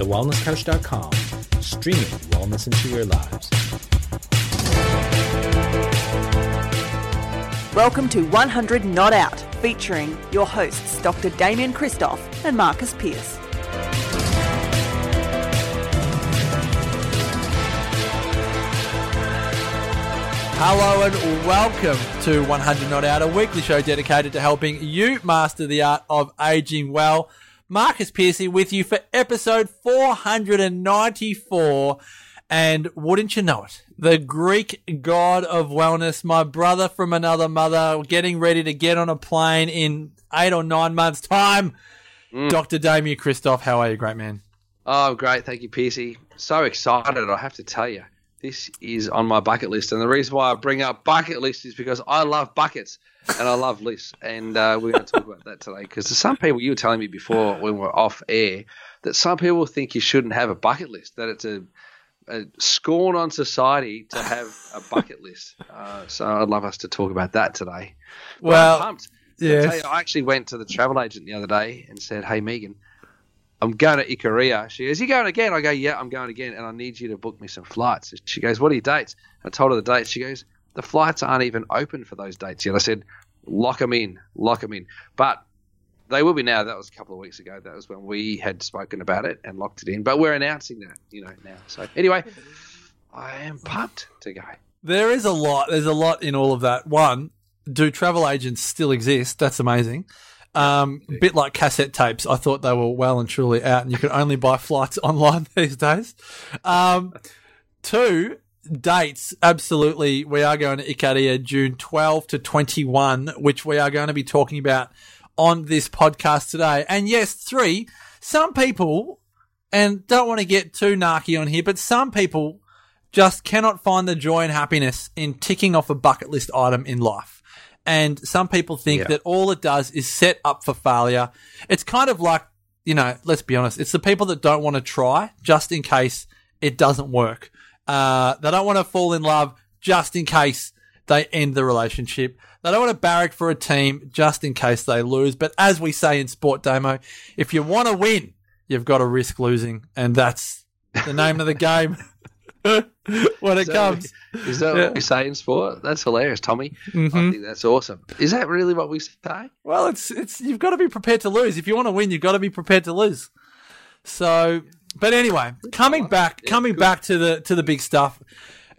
TheWellnessCoach.com, streaming wellness into your lives. Welcome to 100 Not Out, featuring your hosts, Dr. Damian Kristoff and Marcus Pearce. Hello and welcome to 100 Not Out, a weekly show dedicated to helping you master the art of aging well. Marcus Pearce with you for episode 494, and wouldn't you know it, the Greek god of wellness, my brother from another mother, getting ready to get on a plane in 8 or 9 months' time, Dr. Damian Kristoff. How are you, great man? Oh, great. Thank you, Pearce. So excited, I have to tell you. This is on my bucket list, and the reason why I bring up bucket list is because I love buckets and I love lists, and we're going to talk about that today because there's some people, you were telling me before when we were off air, that some people think you shouldn't have a bucket list, that it's a scorn on society to have a bucket list. So I'd love us to talk about that today. Well, I'm pumped. Yes. I actually went to the travel agent the other day and said, hey, Megan, I'm going to Ikaria. She goes, you going again? I go, yeah, I'm going again, and I need you to book me some flights. She goes, what are your dates? I told her the dates. She goes, the flights aren't even open for those dates yet. I said, lock them in. But they will be now. That was a couple of weeks ago. That was when we had spoken about it and locked it in. But we're announcing that, now. So anyway, I am pumped to go. There is a lot. There's a lot in all of that. One, do travel agents still exist? That's amazing. A bit like cassette tapes. I thought they were well and truly out, and you could only buy flights online these days. Two, dates. Absolutely. We are going to Ikaria June 12 to 21, which we are going to be talking about on this podcast today. And yes, three, some people, and don't want to get too narky on here, but some people just cannot find the joy and happiness in ticking off a bucket list item in life. And some people think that all it does is set up for failure. It's kind of like, let's be honest, it's the people that don't want to try just in case it doesn't work. They don't want to fall in love just in case they end the relationship. They don't want to barrack for a team just in case they lose. But as we say in Sport Demo, if you want to win, you've got to risk losing. And that's the name of the game. When it comes. Is that what we say in sport? That's hilarious, Tommy. Mm-hmm. I think that's awesome. Is that really what we say? Well, it's you've got to be prepared to lose. If you want to win, you've got to be prepared to lose. So, but anyway, coming back to the big stuff,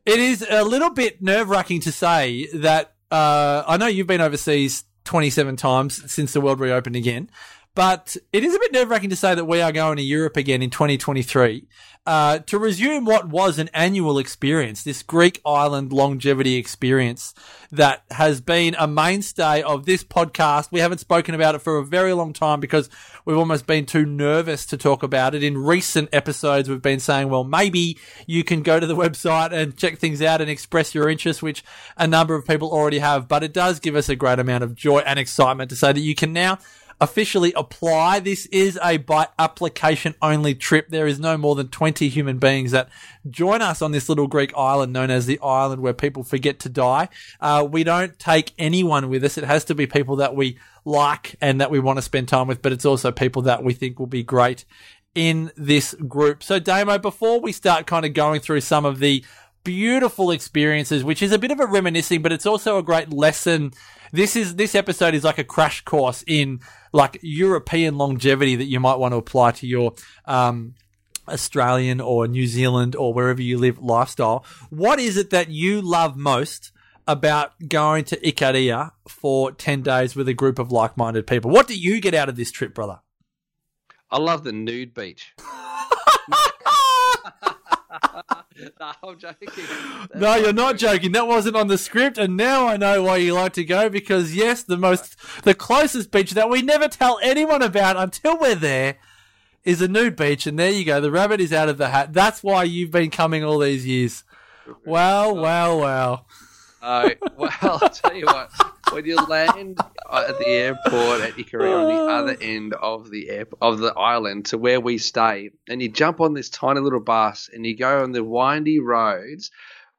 it is a little bit nerve-wracking to say that I know you've been overseas 27 times since the world reopened again. But it is a bit nerve-wracking to say that we are going to Europe again in 2023 to resume what was an annual experience, this Greek island longevity experience that has been a mainstay of this podcast. We haven't spoken about it for a very long time because we've almost been too nervous to talk about it. In recent episodes, we've been saying, well, maybe you can go to the website and check things out and express your interest, which a number of people already have. But it does give us a great amount of joy and excitement to say that you can now officially apply. This is a by application only trip. There is no more than 20 human beings that join us on this little Greek island known as the island where people forget to die. We don't take anyone with us. It has to be people that we like and that we want to spend time with, but it's also people that we think will be great in this group. So Damo, before we start kind of going through some of the beautiful experiences, which is a bit of a reminiscing, but it's also a great lesson. This episode is like a crash course in like European longevity that you might want to apply to your Australian or New Zealand or wherever you live lifestyle. What is it that you love most about going to Ikaria for 10 days with a group of like-minded people? What do you get out of this trip, brother? I love the nude beach. No, I'm joking. No, you're not joking. That wasn't on the script, and now I know why you like to go because, yes, the closest beach that we never tell anyone about until we're there is a nude beach, and there you go. The rabbit is out of the hat. That's why you've been coming all these years. Wow. Well, I'll tell you what. When you land at the airport at Ikaria on the other end of the island to where we stay, and you jump on this tiny little bus and you go on the windy roads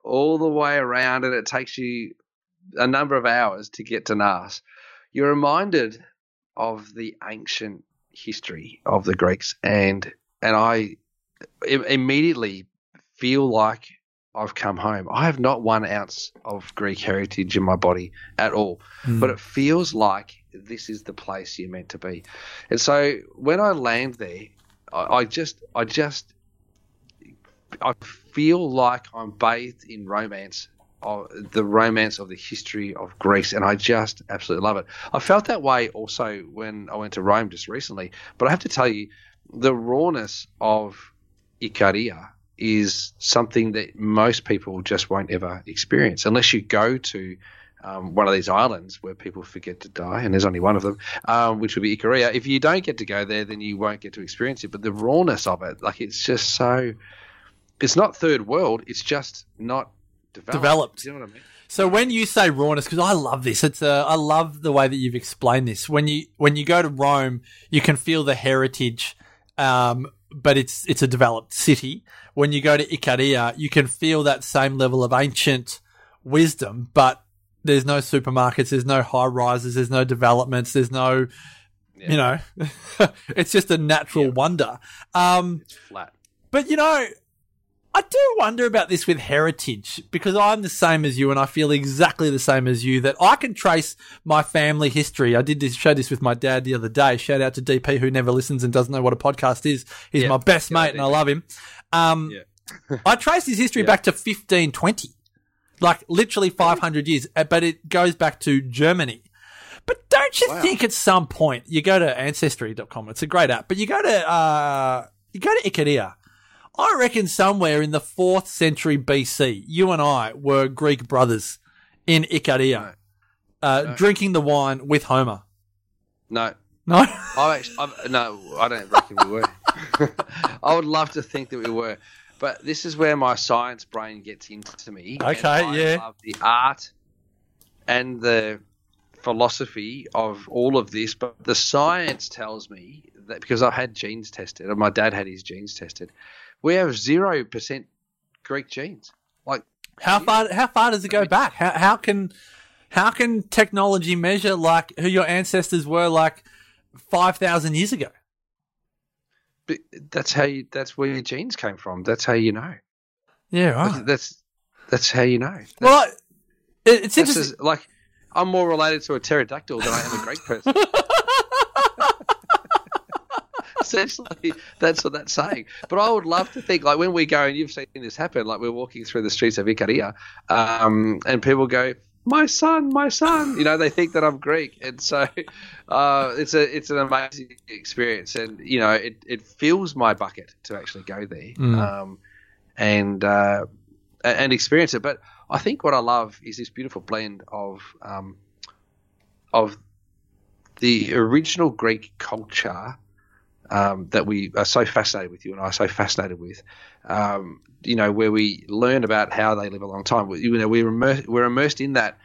all the way around, and it takes you a number of hours to get to Naxos, you're reminded of the ancient history of the Greeks, and I immediately feel like I've come home. I have not 1 ounce of Greek heritage in my body at all, but it feels like this is the place you're meant to be. And so when I land there, I feel like I'm bathed in romance, the romance of the history of Greece, and I just absolutely love it. I felt that way also when I went to Rome just recently, but I have to tell you, the rawness of Ikaria is something that most people just won't ever experience unless you go to one of these islands where people forget to die, and there's only one of them, which would be Ikaria. If you don't get to go there, then you won't get to experience it. But the rawness of it, like, it's just so – it's not third world. It's just not developed. You know what I mean? So when you say rawness, because I love this, I love the way that you've explained this. When you go to Rome, you can feel the heritage, but it's a developed city. When you go to Ikaria, you can feel that same level of ancient wisdom, but there's no supermarkets, there's no high rises, there's no developments, there's no, you know, it's just a natural wonder. It's flat. But, you know, I do wonder about this with heritage, because I'm the same as you and I feel exactly the same as you, that I can trace my family history. I did this show this with my dad the other day. Shout out to DP, who never listens and doesn't know what a podcast is. He's my best mate and I love him. I traced his history back to 1520, like literally 500 years, but it goes back to Germany. But don't you think at some point you go to Ancestry.com, it's a great app, but you go to Ikaria. I reckon somewhere in the 4th century BC, you and I were Greek brothers in Ikaria, drinking the wine with Homer. No? I don't reckon we were. I would love to think that we were. But this is where my science brain gets into me. Okay, I love the art and the philosophy of all of this, but the science tells me that, because I've had genes tested, and my dad had his genes tested, we have 0% Greek genes. Like, how far does it go back? How can technology measure like who your ancestors were like 5,000 years ago? But that's where your genes came from. That's how you know. Yeah, right. That's how you know. It's interesting. Like, I'm more related to a pterodactyl than I am a Greek person. Essentially, that's what that's saying. But I would love to think, like, when we go, and you've seen this happen, like we're walking through the streets of Ikaria, and people go, my son, you know, they think that I'm Greek. And so it's an amazing experience. And, you know, it fills my bucket to actually go there and experience it. But I think what I love is this beautiful blend of the original Greek culture that we are so fascinated with, you and I are so fascinated with, you know, where we learn about how they live a long time. You know, we're immersed in that,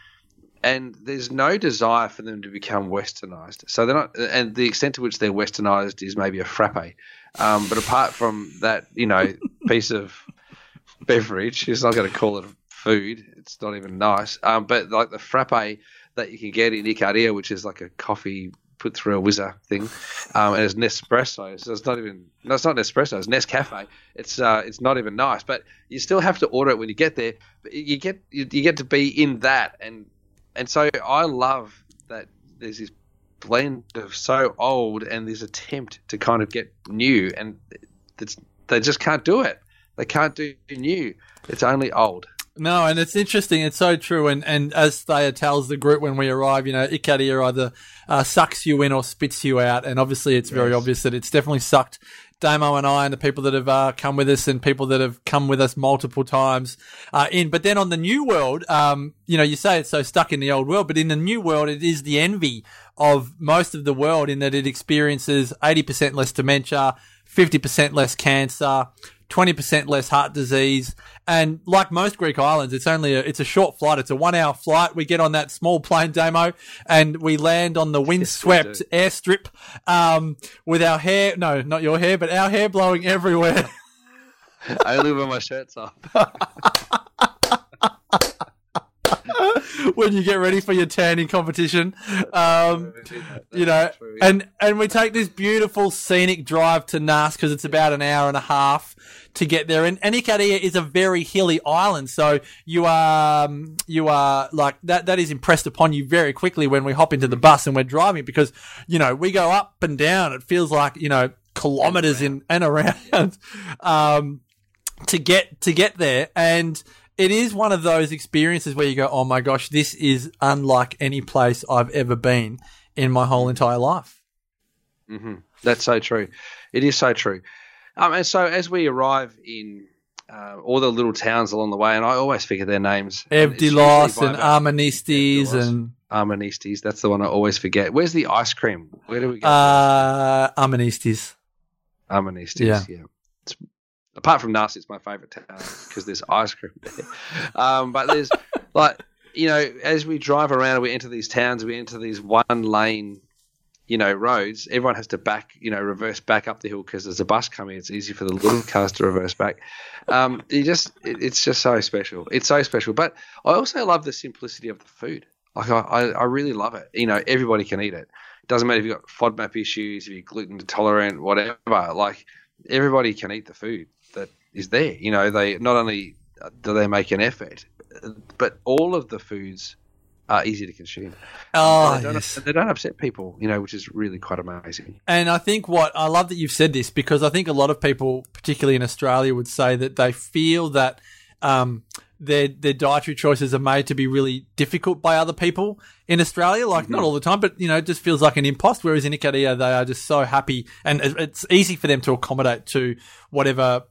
and there's no desire for them to become westernized. So they're not, and the extent to which they're westernized is maybe a frappe. But apart from that, you know, piece of beverage, it's not going to call it food. It's not even nice. But like the frappe that you can get in Ikaria, which is like a coffee put through a whizzer thing, and it's Nespresso, so it's not Nespresso, it's Nescafe. It's not even nice, but you still have to order it when you get there. But you get to be in that, and so I love that there's this blend of so old and this attempt to kind of get new, and they just can't do it. They can't do new. It's only old. No, and it's interesting. It's so true. And as Thaya tells the group when we arrive, you know, Ikaria either sucks you in or spits you out. And obviously it's very obvious that it's definitely sucked Damo and I and the people that have come with us and people that have come with us multiple times in. But then on the new world, you know, you say it's so stuck in the old world, but in the new world it is the envy of most of the world in that it experiences 80% less dementia, 50% less cancer, 20% less heart disease. And like most Greek islands, it's a short flight. It's a 1 hour flight. We get on that small plane, Damo, and we land on the windswept airstrip with our hair, no, not your hair, but our hair blowing everywhere. I live with my shirts off. when you get ready for your tanning competition. You know, and we take this beautiful scenic drive to Naxos because it's about an hour and a half to get there. And Ikaria is a very hilly island, so you are like that is impressed upon you very quickly when we hop into the bus and we're driving, because, you know, we go up and down. It feels like, you know, kilometers in and around to get there. And it is one of those experiences where you go, oh my gosh, this is unlike any place I've ever been in my whole entire life. Mm-hmm. That's so true. It is so true. And so as we arrive in all the little towns along the way, and I always forget their names. Evdilos and Armenistis and... Armenistis, that's the one I always forget. Where's the ice cream? Where do we go? Armenistis. Armenistis, yeah. It's, apart from Naxos, it's my favourite town because there's ice cream there. But there's, like, you know, as we drive around, we enter these towns, we enter these one-lane, you know, roads. Everyone has to back, you know, reverse back up the hill because there's a bus coming. It's easy for the little cars to reverse back. It's just so special. It's so special. But I also love the simplicity of the food. Like, I really love it. You know, everybody can eat it. It doesn't matter if you've got FODMAP issues, if you're gluten intolerant, whatever. Like, everybody can eat the food that is there. You know, they not only do they make an effort, but all of the foods are easy to consume. Oh, they don't upset people, you know, which is really quite amazing. And I think I love that you've said this, because I think a lot of people, particularly in Australia, would say that they feel that their dietary choices are made to be really difficult by other people in Australia. Like, not all the time, but, you know, it just feels like an impost, whereas in Ikaria they are just so happy, and it's easy for them to accommodate to whatever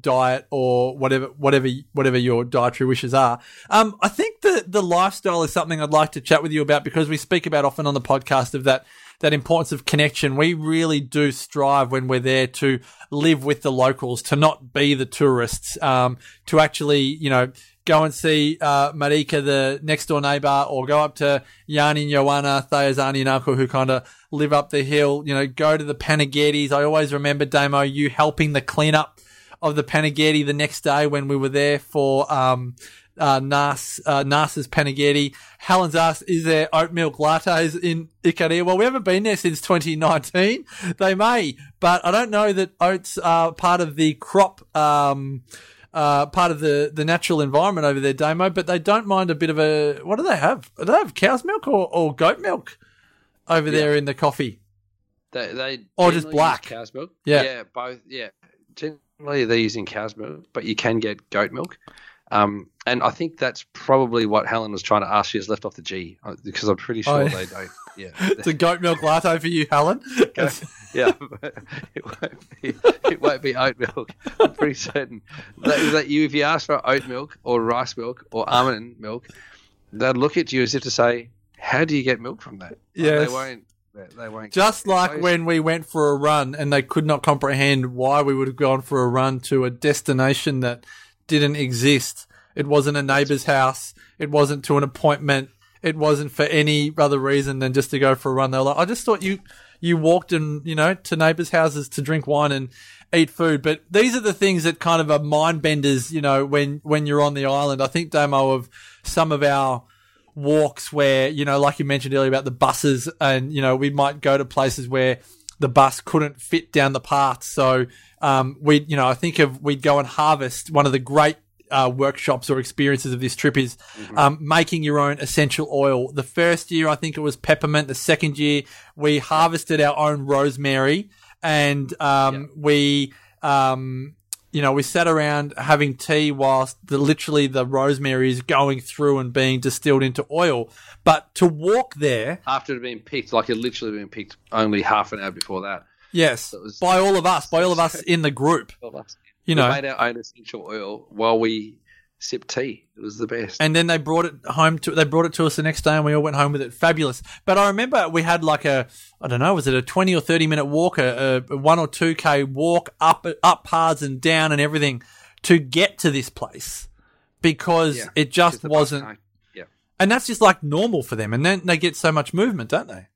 diet or whatever your dietary wishes are. I think the lifestyle is something I'd like to chat with you about, because we speak about often on the podcast of that importance of connection. We really do strive when we're there to live with the locals, to not be the tourists, to actually, you know, go and see Marika, the next-door neighbour, or go up to Yanni and Joanna, Thaya's auntie and uncle, who kind of live up the hill, you know, go to the Panagetis. I always remember, Damo, you helping the clean-up of the Panageti the next day when we were there for Naxos Panageti. Helen's asked, is there oat milk lattes in Ikaria? Well, we haven't been there since 2019. They may, but I don't know that oats are part of the crop, part of the natural environment over there, Damo, but they don't mind a bit of a... What do they have? Do they have cow's milk or goat milk over there in the coffee? They or just black? Cow's milk. Yeah, both, yeah. Generally, they're using cow's milk, but you can get goat milk. And I think that's probably what Helen was trying to ask. She has left off the G, because I'm pretty sure they don't. Yeah, it's a goat milk latte for you, Helen. Yeah, it won't be oat milk. I'm pretty certain that if you ask for oat milk or rice milk or almond milk, they'll look at you as if to say, "How do you get milk from that?" Yeah, like, they won't. Just like when we went for a run and they could not comprehend why we would have gone for a run to a destination that didn't exist. It wasn't a neighbour's house. It wasn't to an appointment. It wasn't for any other reason than just to go for a run. They were like, I just thought you walked and, you know, to neighbours' houses to drink wine and eat food. But these are the things that kind of are mind benders, you know, when you're on the island. I think, Damo, of some of our walks where, you know, like you mentioned earlier about the buses, and, you know, we might go to places where the bus couldn't fit down the path. So we'd go and harvest. One of the great workshops or experiences of this trip is making your own essential oil. The first year, I think it was peppermint. The second year, we harvested our own rosemary, and we sat around having tea whilst the rosemary is going through and being distilled into oil. But to walk there... After it had been picked, like it literally been picked only half an hour before that. Yes, so by all of us in the group. We made our own essential oil while we sipped tea. It was the best. And then they brought it to us the next day, and we all went home with it. Fabulous. But I remember we had like a, I don't know, was it a 20 or 30 minute walk, a 1 or 2K walk up paths and down and everything to get to this place, because it just wasn't. Yeah. And that's just like normal for them. And then they get so much movement, don't they?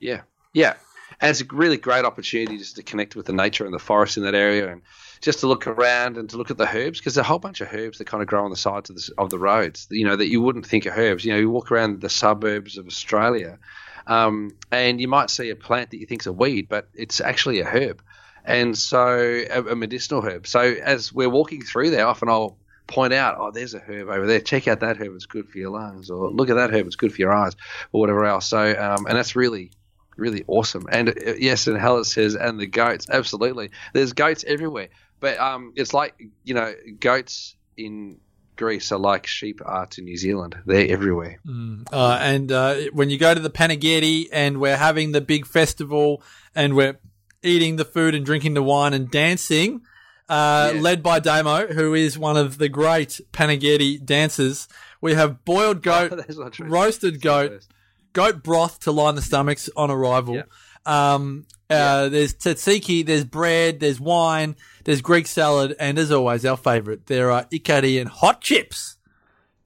Yeah. Yeah. And it's a really great opportunity just to connect with the nature and the forest in that area, and just to look around and to look at the herbs, because there's a whole bunch of herbs that kind of grow on the sides of the roads, you know, that you wouldn't think are herbs. You know, you walk around the suburbs of Australia and you might see a plant that you think's a weed, but it's actually a herb, and so a medicinal herb. So as we're walking through there, often I'll point out, oh, there's a herb over there. Check out that herb. It's good for your lungs. Or look at that herb. It's good for your eyes, or whatever else. So and that's really – really awesome. And yes, and Helen says, and the goats. Absolutely. There's goats everywhere. But it's like, you know, goats in Greece are like sheep are to New Zealand. They're everywhere. When you go to the Panageti and we're having the big festival and we're eating the food and drinking the wine and dancing, led by Damo, who is one of the great Panageti dancers, we have boiled goat, roasted goat, goat broth to line the stomachs on arrival. There's tzatziki, there's bread, there's wine, there's Greek salad, and as always, our favourite, there are Ikaria and hot chips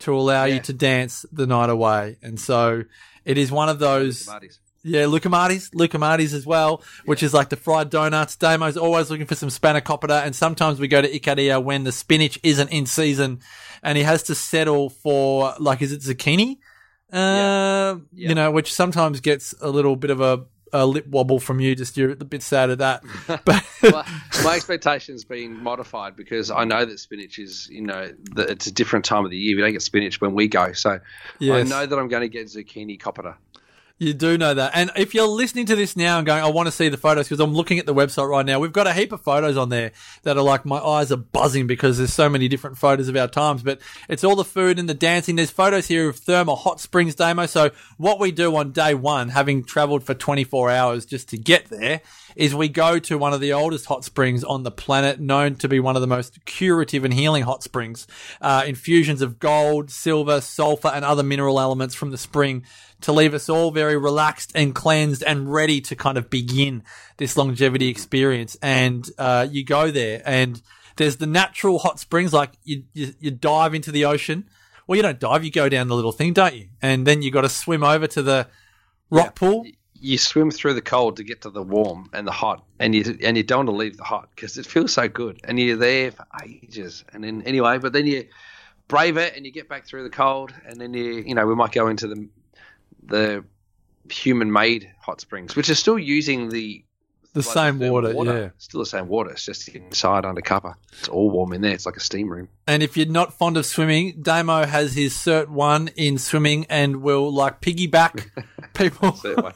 to allow you to dance the night away. And so it is one of those. Luca Martis as well, which is like the fried donuts. Damo's always looking for some spanakopita, and sometimes we go to Ikaria when the spinach isn't in season, and he has to settle for, like, is it zucchini? You know, which sometimes gets a little bit of a lip wobble from you. Just you're a bit sad at that. But well, my expectation's been modified because I know that spinach is, you know, it's a different time of the year. We don't get spinach when we go, so I know that I'm going to get zucchini copita. You do know that. And if you're listening to this now and going, I want to see the photos, because I'm looking at the website right now. We've got a heap of photos on there that are like, my eyes are buzzing because there's so many different photos of our times. But it's all the food and the dancing. There's photos here of thermal hot springs, Damo. So what we do on day one, having traveled for 24 hours just to get there, is we go to one of the oldest hot springs on the planet, known to be one of the most curative and healing hot springs. Infusions of gold, silver, sulfur, and other mineral elements from the spring to leave us all very relaxed and cleansed and ready to kind of begin this longevity experience. And you go there, and there's the natural hot springs. Like you dive into the ocean. Well, you don't dive. You go down the little thing, don't you? And then you got to swim over to the rock pool. You swim through the cold to get to the warm and the hot, and you don't want to leave the hot because it feels so good. And you're there for ages. And then anyway, but then you brave it and you get back through the cold, and then you know, we might go into the human-made hot springs, which are still using the same water. Yeah, still the same water. It's just inside under cover. It's all warm in there. It's like a steam room. And if you're not fond of swimming, Damo has his Cert 1 in swimming and will like piggyback people. Cert 1.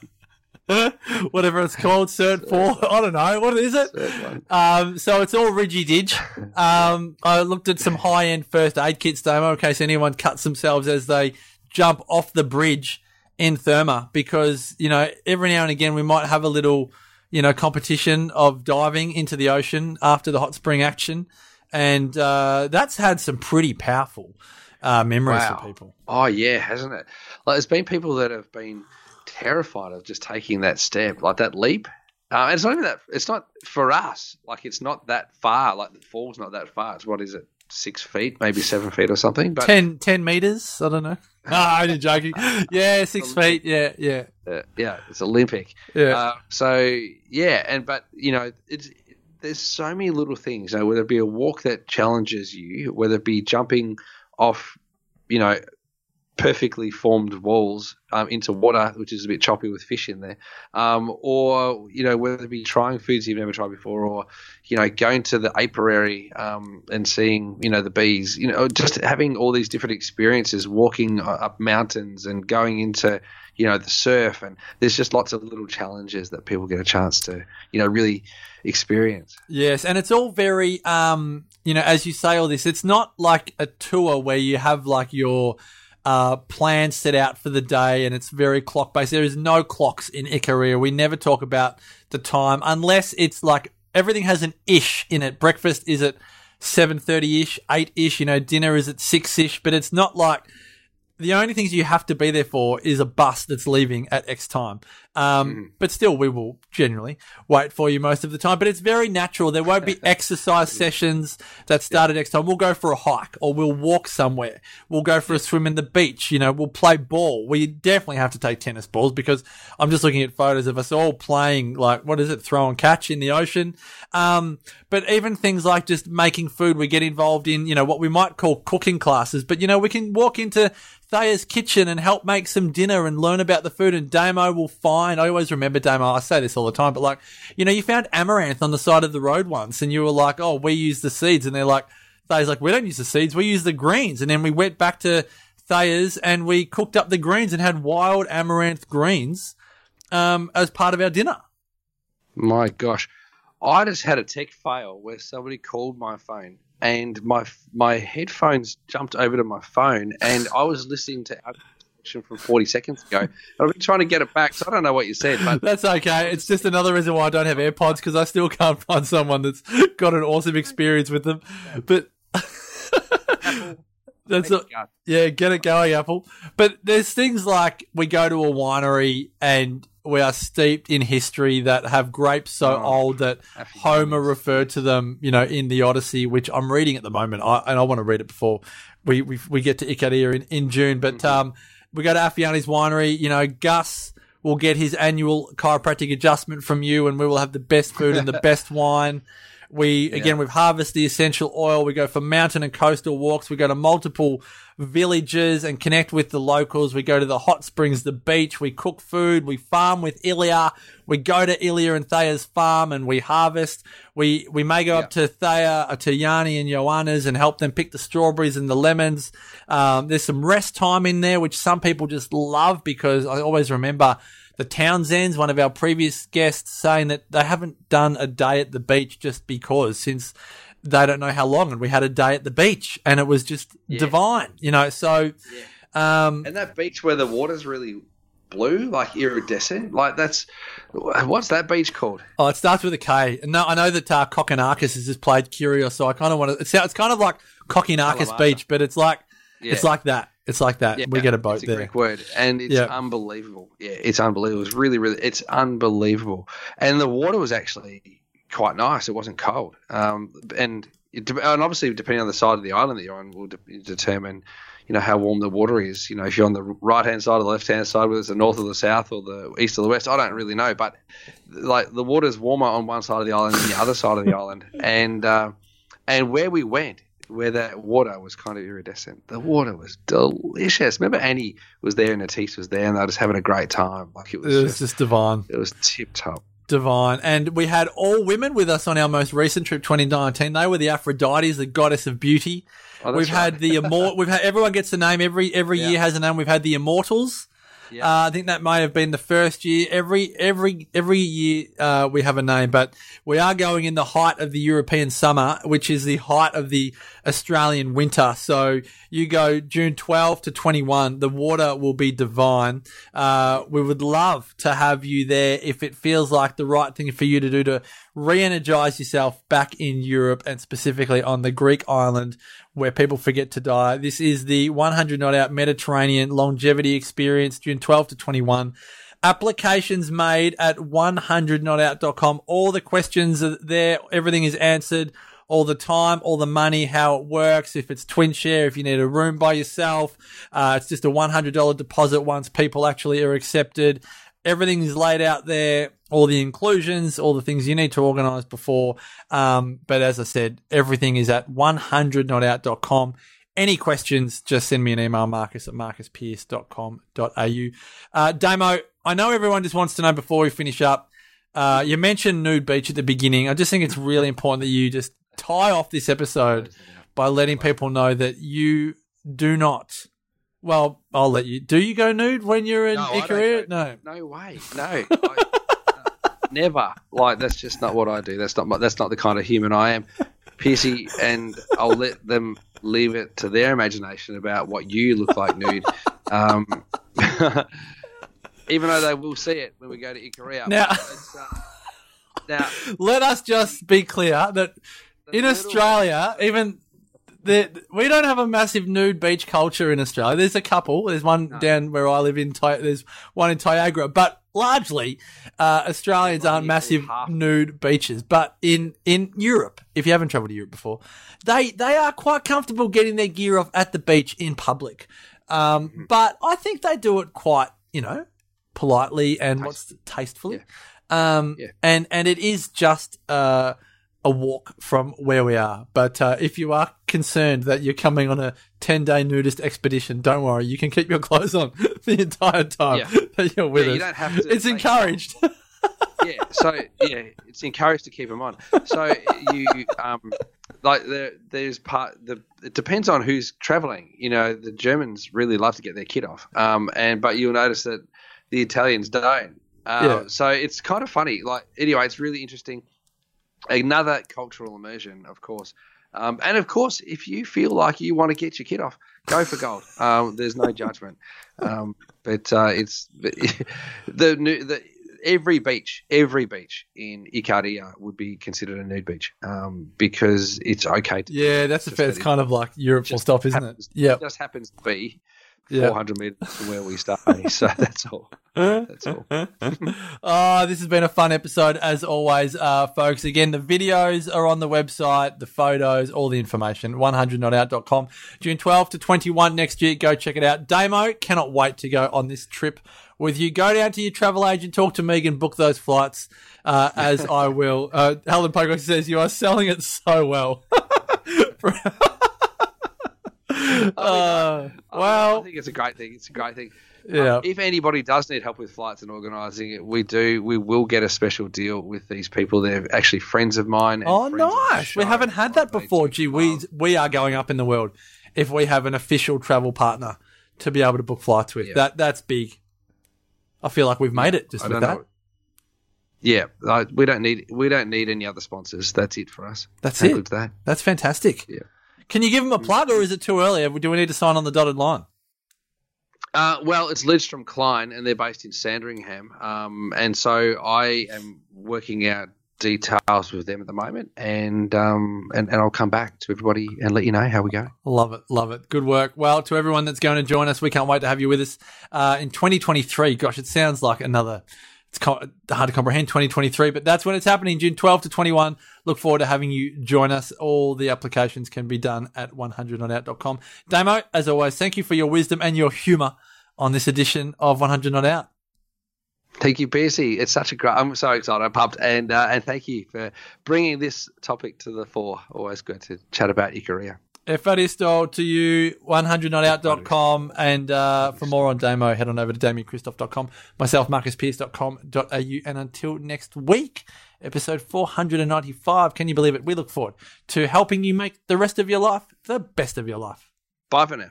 Whatever it's called, Cert 4. I don't know. What is it? So it's all ridgy-didge. I looked at some high-end first aid kits, Damo, in case anyone cuts themselves as they jump off the bridge in Therma, because, you know, every now and again we might have a little, you know, competition of diving into the ocean after the hot spring action, and that's had some pretty powerful memories for people. Oh, yeah, hasn't it? Like, there's been people that have been terrified of just taking that step, like that leap. And it's not even that – it's not for us. Like, it's not that far. Like, the fall's not that far. It's, what is it, 6 feet, maybe 7 feet or something? But 10 meters, I don't know. Only joking. Yeah, 6 feet. Yeah. It's Olympic. Yeah. But you know, there's so many little things. You know, whether it be a walk that challenges you, whether it be jumping off, you know, perfectly formed walls into water, which is a bit choppy with fish in there, or, you know, whether it be trying foods you've never tried before, or, you know, going to the apiary and seeing, you know, the bees, you know, just having all these different experiences, walking up mountains and going into, you know, the surf. And there's just lots of little challenges that people get a chance to, you know, really experience. Yes, and it's all very, you know, as you say all this, it's not like a tour where you have like your plan set out for the day, and it's very clock-based. There is no clocks in Ikaria. We never talk about the time unless it's like everything has an ish in it. Breakfast is at 7:30-ish, 8-ish, you know, dinner is at 6-ish, but it's not like the only things you have to be there for is a bus that's leaving at X time. But still, we will generally wait for you most of the time. But it's very natural. There won't be exercise sessions that start at X time. We'll go for a hike, or we'll walk somewhere. We'll go for a swim in the beach. You know, we'll play ball. We definitely have to take tennis balls, because I'm just looking at photos of us all playing, like, what is it, throw and catch in the ocean. But even things like just making food, we get involved in, you know, what we might call cooking classes. But, you know, we can walk into Thaya's kitchen and help make some dinner and learn about the food. And Damo will find, I always remember Damo, I say this all the time, but like, you know, you found amaranth on the side of the road once, and you were like, oh, we use the seeds. And they're like, Thaya's like, we don't use the seeds, we use the greens. And then we went back to Thaya's and we cooked up the greens and had wild amaranth greens as part of our dinner. My gosh. I just had a tech fail where somebody called my phone, and my headphones jumped over to my phone, and I was listening to our conversation from 40 seconds ago. I've been trying to get it back, so I don't know what you said. But that's okay. It's just another reason why I don't have AirPods, because I still can't find someone that's got an awesome experience with them. But that's not, yeah, get it going, Apple. But there's things like we go to a winery and we are steeped in history that have grapes so old that Homer referred to them, you know, in the Odyssey, which I'm reading at the moment. I want to read it before we get to Ikaria in June. But we go to Affiani's winery. You know, Gus will get his annual chiropractic adjustment from you, and we will have the best food and the best wine. We've harvested the essential oil. We go for mountain and coastal walks. We go to multiple villages and connect with the locals. We go to the hot springs, the beach. We cook food. We farm with Ilya. We go to Ilya and Thaya's farm and we harvest. We may go up to Thaya, to Yanni and Joanna's and help them pick the strawberries and the lemons. There's some rest time in there, which some people just love, because I always remember the Townsends, one of our previous guests, saying that they haven't done a day at the beach just because, since they don't know how long, and we had a day at the beach and it was just divine, you know. So, and that beach where the water's really blue, like iridescent, like that's what's that beach called? Oh, it starts with a K. No, I know that Kokonakis has just played Curios, so I kind of want to. It's kind of like Kokonakis Beach, but it's like it's like that. It's like that. Yeah, we get a boat there. It's a Greek word, and it's unbelievable. Yeah, it's unbelievable. It's really, it's unbelievable. And the water was actually quite nice. It wasn't cold. And obviously, depending on the side of the island that you're on, will determine, you know, how warm the water is. You know, if you're on the right-hand side or the left-hand side, whether it's the north or the south or the east or the west, I don't really know. But, like, the water's warmer on one side of the island than the other side of the island. And where we went, where that water was kind of iridescent, the water was delicious. Remember, Annie was there and Nattie was there, and they were just having a great time. Like it was just divine. It was tip-top. Divine. And we had all women with us on our most recent trip, 2019. They were the Aphrodites, the goddess of beauty. Oh, we've had the immortal. We've had, everyone gets a name. Every year has a name. We've had the Immortals. Yeah. I think that may have been the first year. Every year we have a name, but we are going in the height of the European summer, which is the height of the Australian winter. So you go June 12 to 21. The water will be divine. We would love to have you there if it feels like the right thing for you to do to re-energize yourself back in Europe, and specifically on the Greek island where people forget to die. This is the 100 Not Out Mediterranean Longevity Experience, June 12 to 21. Applications made at 100notout.com. All the questions are there. Everything is answered all the time, all the money, how it works, if it's twin share, if you need a room by yourself. It's just a $100 deposit once people actually are accepted. Everything is laid out there, all the inclusions, all the things you need to organise before. But as I said, everything is at 100notout.com. Any questions, just send me an email, marcus@marcuspierce.com.au. Damo, I know everyone just wants to know before we finish up, you mentioned Nude Beach at the beginning. I just think it's really important that you just tie off this episode by letting people know that you do not. Well, I'll let you. Do you go nude when you're in Ikaria? No. No way. No. Never. Like, that's just not what I do. That's not the kind of human I am, Piercy, and I'll let them leave it to their imagination about what you look like nude. Even though they will see it when we go to Ikaria. Now let us just be clear that in Australia, even – we don't have a massive nude beach culture in Australia. There's a couple. There's one down where I live in there's one in Tyagra. But largely Australians aren't massive nude beaches, but in Europe, if you haven't travelled to Europe before, they are quite comfortable getting their gear off at the beach in public. But I think they do it quite, you know, politely and tastefully. Yeah. And it is just a walk from where we are. But if you are concerned that you're coming on a 10-day nudist expedition, don't worry, you can keep your clothes on the entire time that you're with us. You don't have to, it's encouraged. It's encouraged to keep them on. So you it depends on who's traveling. You know, the Germans really love to get their kid off, but you'll notice that the Italians don't. So it's kind of funny. Like anyway, it's really interesting. Another cultural immersion, of course. And, of course, if you feel like you want to get your kid off, go for gold. There's no judgment. Every beach in Ikaria would be considered a nude beach because it's okay to do. That's a fair. It's kind of like Europe will stop, isn't it? Yeah. It just happens to be 400 metres from where we start. So that's all. That's all. This has been a fun episode as always, folks. Again, the videos are on the website, the photos, all the information, 100notout.com. June 12 to 21 next year. Go check it out. Damo, cannot wait to go on this trip with you. Go down to your travel agent, talk to Megan, book those flights as I will. Helen Pocock says, you are selling it so well. I think it's a great thing. It's a great thing. Yeah. If anybody does need help with flights and organising it, we do. We will get a special deal with these people. They're actually friends of mine. And nice! We haven't had that before. Gee, we are going up in the world if we have an official travel partner to be able to book flights with. Yeah. That's big. I feel like we've made it just with that. Yeah, we don't need any other sponsors. That's it for us. That's it. That's fantastic. Yeah. Can you give them a plug, or is it too early? Do we need to sign on the dotted line? It's Lidstrom Klein, and they're based in Sandringham. And so I am working out details with them at the moment, and I'll come back to everybody and let you know how we go. Love it. Good work. Well, to everyone that's going to join us, we can't wait to have you with us in 2023. Gosh, it sounds like it's hard to comprehend 2023, but that's when it's happening, June 12 to 21. Look forward to having you join us. All the applications can be done at 100notout.com. Damo, as always, thank you for your wisdom and your humour on this edition of 100 Not Out. Thank you, Piercy. It's such a great – I'm so excited. I'm pumped. And thank you for bringing this topic to the fore. Always good to chat about your career. Evdilos to you, 100notout.com, and for more on Damo, head on over to DamianChristophe.com, myself, MarcusPearce.com.au, and until next week, episode 495, can you believe it? We look forward to helping you make the rest of your life the best of your life. Bye for now.